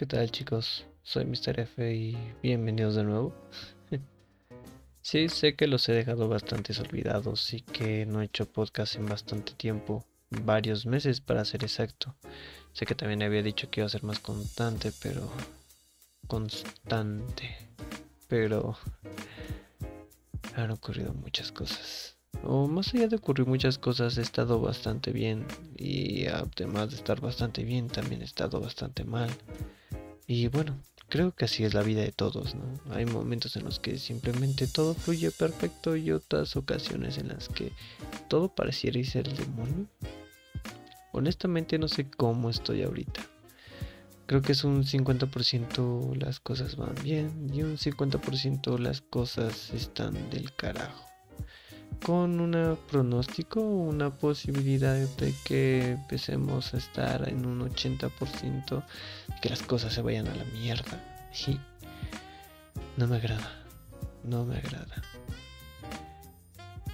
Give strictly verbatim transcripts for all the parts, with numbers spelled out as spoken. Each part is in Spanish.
¿Qué tal, chicos? Soy mister F y bienvenidos de nuevo. Sí, sé que los he dejado bastante olvidados y que no he hecho podcast en bastante tiempo, varios meses para ser exacto. Sé que también había dicho que iba a ser más constante, pero... constante. Pero... han ocurrido muchas cosas. O más allá de ocurrir muchas cosas, he estado bastante bien. Y además de estar bastante bien, también he estado bastante mal. Y bueno, creo que así es la vida de todos, ¿no? Hay momentos en los que simplemente todo fluye perfecto y otras ocasiones en las que todo pareciera irse al demonio. Honestamente no sé cómo estoy ahorita. Creo que es un cincuenta por ciento las cosas van bien y un cincuenta por ciento las cosas están del carajo. Con un pronóstico, una posibilidad de que empecemos a estar en un ochenta por ciento que las cosas se vayan a la mierda. Sí. No me agrada, no me agrada.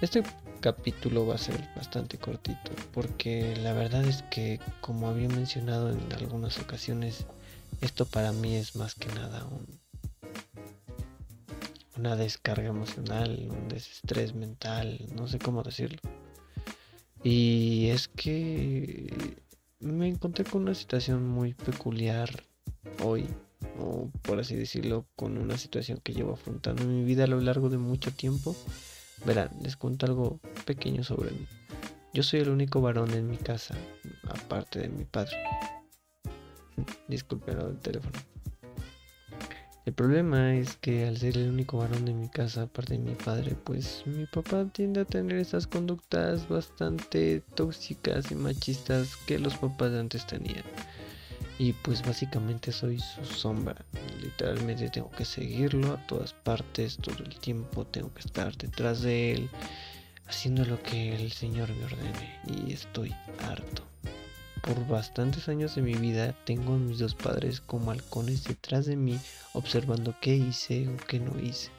Este capítulo va a ser bastante cortito porque la verdad es que, como había mencionado en algunas ocasiones, esto para mí es más que nada un... una descarga emocional, un desestrés mental, no sé cómo decirlo. Y es que me encontré con una situación muy peculiar hoy, o por así decirlo, con una situación que llevo afrontando en mi vida a lo largo de mucho tiempo. Verán, les cuento algo pequeño sobre mí. Yo soy el único varón en mi casa, aparte de mi padre. Disculpen el teléfono. El problema es que al ser el único varón de mi casa, aparte de mi padre, pues mi papá tiende a tener esas conductas bastante tóxicas y machistas que los papás de antes tenían. Y pues básicamente soy su sombra. Literalmente tengo que seguirlo a todas partes, todo el tiempo tengo que estar detrás de él, haciendo lo que el señor me ordene. Y estoy harto. Por bastantes años de mi vida tengo a mis dos padres como halcones detrás de mí, observando qué hice o qué no hice.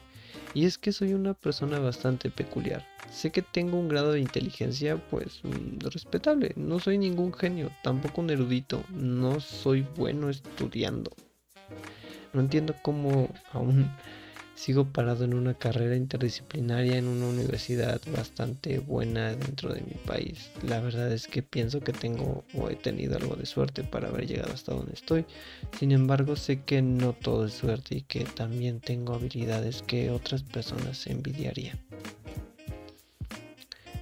Y es que soy una persona bastante peculiar. Sé que tengo un grado de inteligencia pues respetable. No soy ningún genio, tampoco un erudito. No soy bueno estudiando. No entiendo cómo aún sigo parado en una carrera interdisciplinaria en una universidad bastante buena dentro de mi país. La verdad es que pienso que tengo o he tenido algo de suerte para haber llegado hasta donde estoy. Sin embargo, sé que no todo es suerte y que también tengo habilidades que otras personas envidiarían.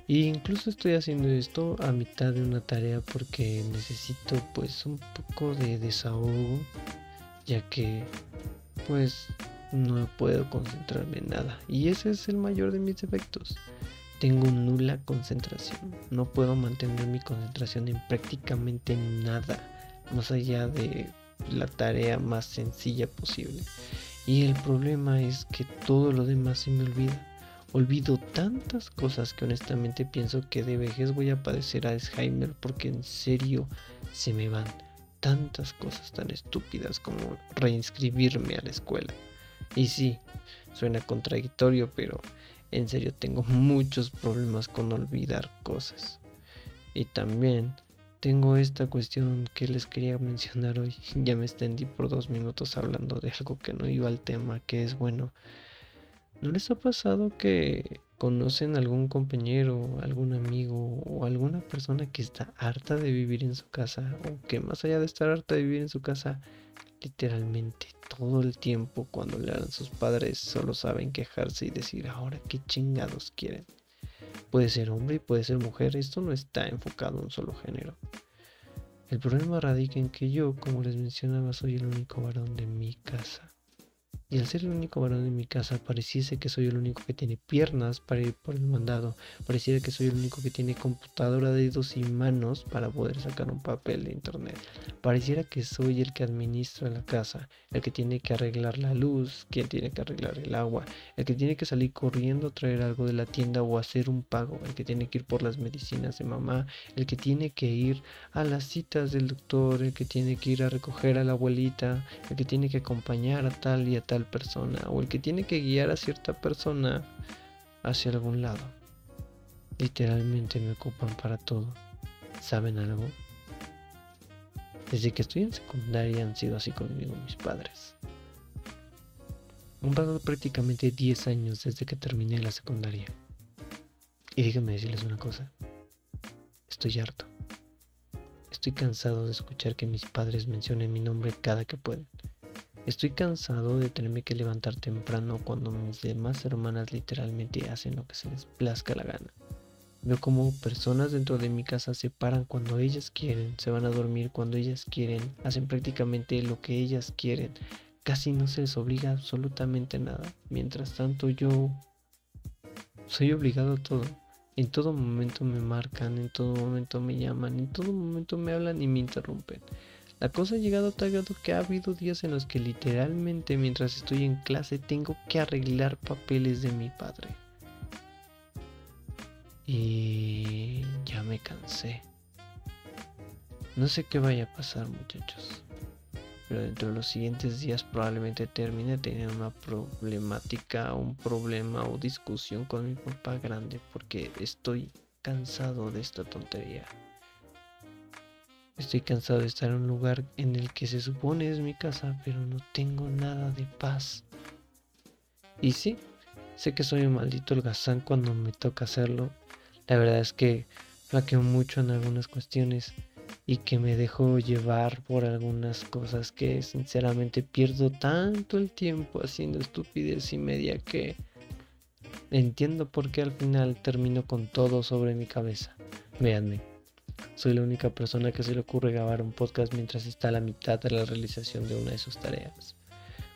Y incluso estoy haciendo esto a mitad de una tarea porque necesito pues un poco de desahogo, ya que pues... no puedo concentrarme en nada. Y ese es el mayor de mis defectos. Tengo nula concentración. No puedo mantener mi concentración en prácticamente nada, más allá de la tarea más sencilla posible. Y el problema es que todo lo demás se me olvida. Olvido tantas cosas que honestamente pienso que de vejez voy a padecer Alzheimer, porque en serio se me van tantas cosas tan estúpidas como reinscribirme a la escuela. Y sí, suena contradictorio, pero en serio tengo muchos problemas con olvidar cosas. Y también tengo esta cuestión que les quería mencionar hoy. Ya me extendí por dos minutos hablando de algo que no iba al tema, que es bueno. ¿No les ha pasado que conocen a algún compañero, algún amigo o alguna persona que está harta de vivir en su casa? O que más allá de estar harta de vivir en su casa... literalmente todo el tiempo cuando le hablan sus padres solo saben quejarse y decir ahora qué chingados quieren. Puede ser hombre y puede ser mujer, esto no está enfocado en un solo género. El problema radica en que yo, como les mencionaba, soy el único varón de mi casa. Y al ser el único varón de mi casa, pareciese que soy el único que tiene piernas para ir por el mandado. Pareciera que soy el único que tiene computadora, dedos y manos para poder sacar un papel de internet. Pareciera que soy el que administra la casa, el que tiene que arreglar la luz, quien tiene que arreglar el agua, el que tiene que salir corriendo a traer algo de la tienda o hacer un pago, el que tiene que ir por las medicinas de mamá, el que tiene que ir a las citas del doctor, el que tiene que ir a recoger a la abuelita, el que tiene que acompañar a tal y a tal persona, o el que tiene que guiar a cierta persona hacia algún lado. Literalmente me ocupan para todo. ¿Saben algo? Desde que estoy en secundaria han sido así conmigo mis padres. Han pasado prácticamente diez años desde que terminé la secundaria. Y déjenme decirles una cosa. Estoy harto. Estoy cansado de escuchar que mis padres mencionen mi nombre cada que pueden. Estoy cansado de tenerme que levantar temprano cuando mis demás hermanas literalmente hacen lo que se les plazca la gana. Veo como personas dentro de mi casa se paran cuando ellas quieren, se van a dormir cuando ellas quieren, hacen prácticamente lo que ellas quieren. Casi no se les obliga absolutamente nada. Mientras tanto yo soy obligado a todo. En todo momento me marcan, en todo momento me llaman, en todo momento me hablan y me interrumpen. La cosa ha llegado a tal grado que ha habido días en los que literalmente mientras estoy en clase tengo que arreglar papeles de mi padre. Y ya me cansé. No sé qué vaya a pasar, muchachos. Pero dentro de los siguientes días probablemente termine teniendo una problemática, un problema o discusión con mi papá grande, porque estoy cansado de esta tontería. Estoy cansado de estar en un lugar en el que se supone es mi casa, pero no tengo nada de paz. Y sí, sé que soy un maldito holgazán cuando me toca hacerlo. La verdad es que flaqueo mucho en algunas cuestiones. Y que me dejo llevar por algunas cosas que sinceramente pierdo tanto el tiempo haciendo estupidez y media que entiendo por qué al final termino con todo sobre mi cabeza. Véanme, soy la única persona que se le ocurre grabar un podcast mientras está a la mitad de la realización de una de sus tareas.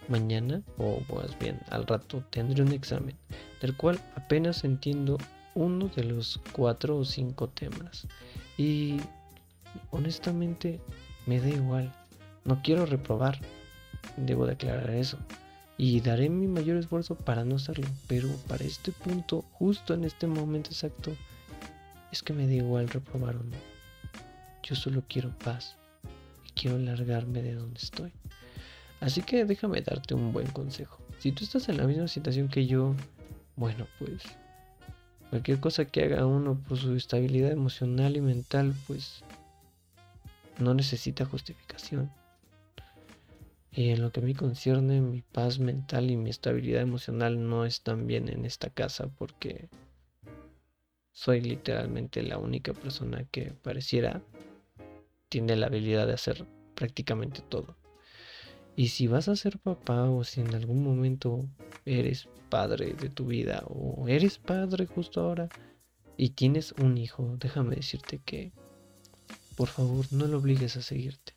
Mañana, o más bien al rato, tendré un examen, del cual apenas entiendo uno de los cuatro o cinco temas. Y honestamente me da igual, no quiero reprobar, debo de aclarar eso, y daré mi mayor esfuerzo para no hacerlo, pero para este punto, justo en este momento exacto, es que me da igual reprobar o no. Yo solo quiero paz y quiero largarme de donde estoy. Así que déjame darte un buen consejo. Si tú estás en la misma situación que yo, bueno, pues cualquier cosa que haga uno por su estabilidad emocional y mental, pues no necesita justificación. Y en lo que a mí concierne, mi paz mental y mi estabilidad emocional no están bien en esta casa, porque soy literalmente la única persona que pareciera tiene la habilidad de hacer prácticamente todo. Y si vas a ser papá, o si en algún momento eres padre de tu vida, o eres padre justo ahora y tienes un hijo, déjame decirte que por favor, no lo obligues a seguirte.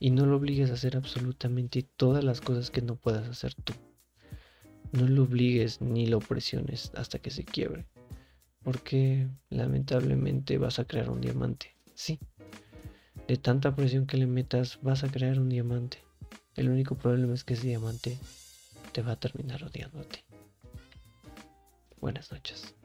Y no lo obligues a hacer absolutamente todas las cosas que no puedas hacer tú. No lo obligues ni lo presiones hasta que se quiebre. Porque lamentablemente vas a crear un diamante. Sí. De tanta presión que le metas, vas a crear un diamante. El único problema es que ese diamante te va a terminar odiando a ti. Buenas noches.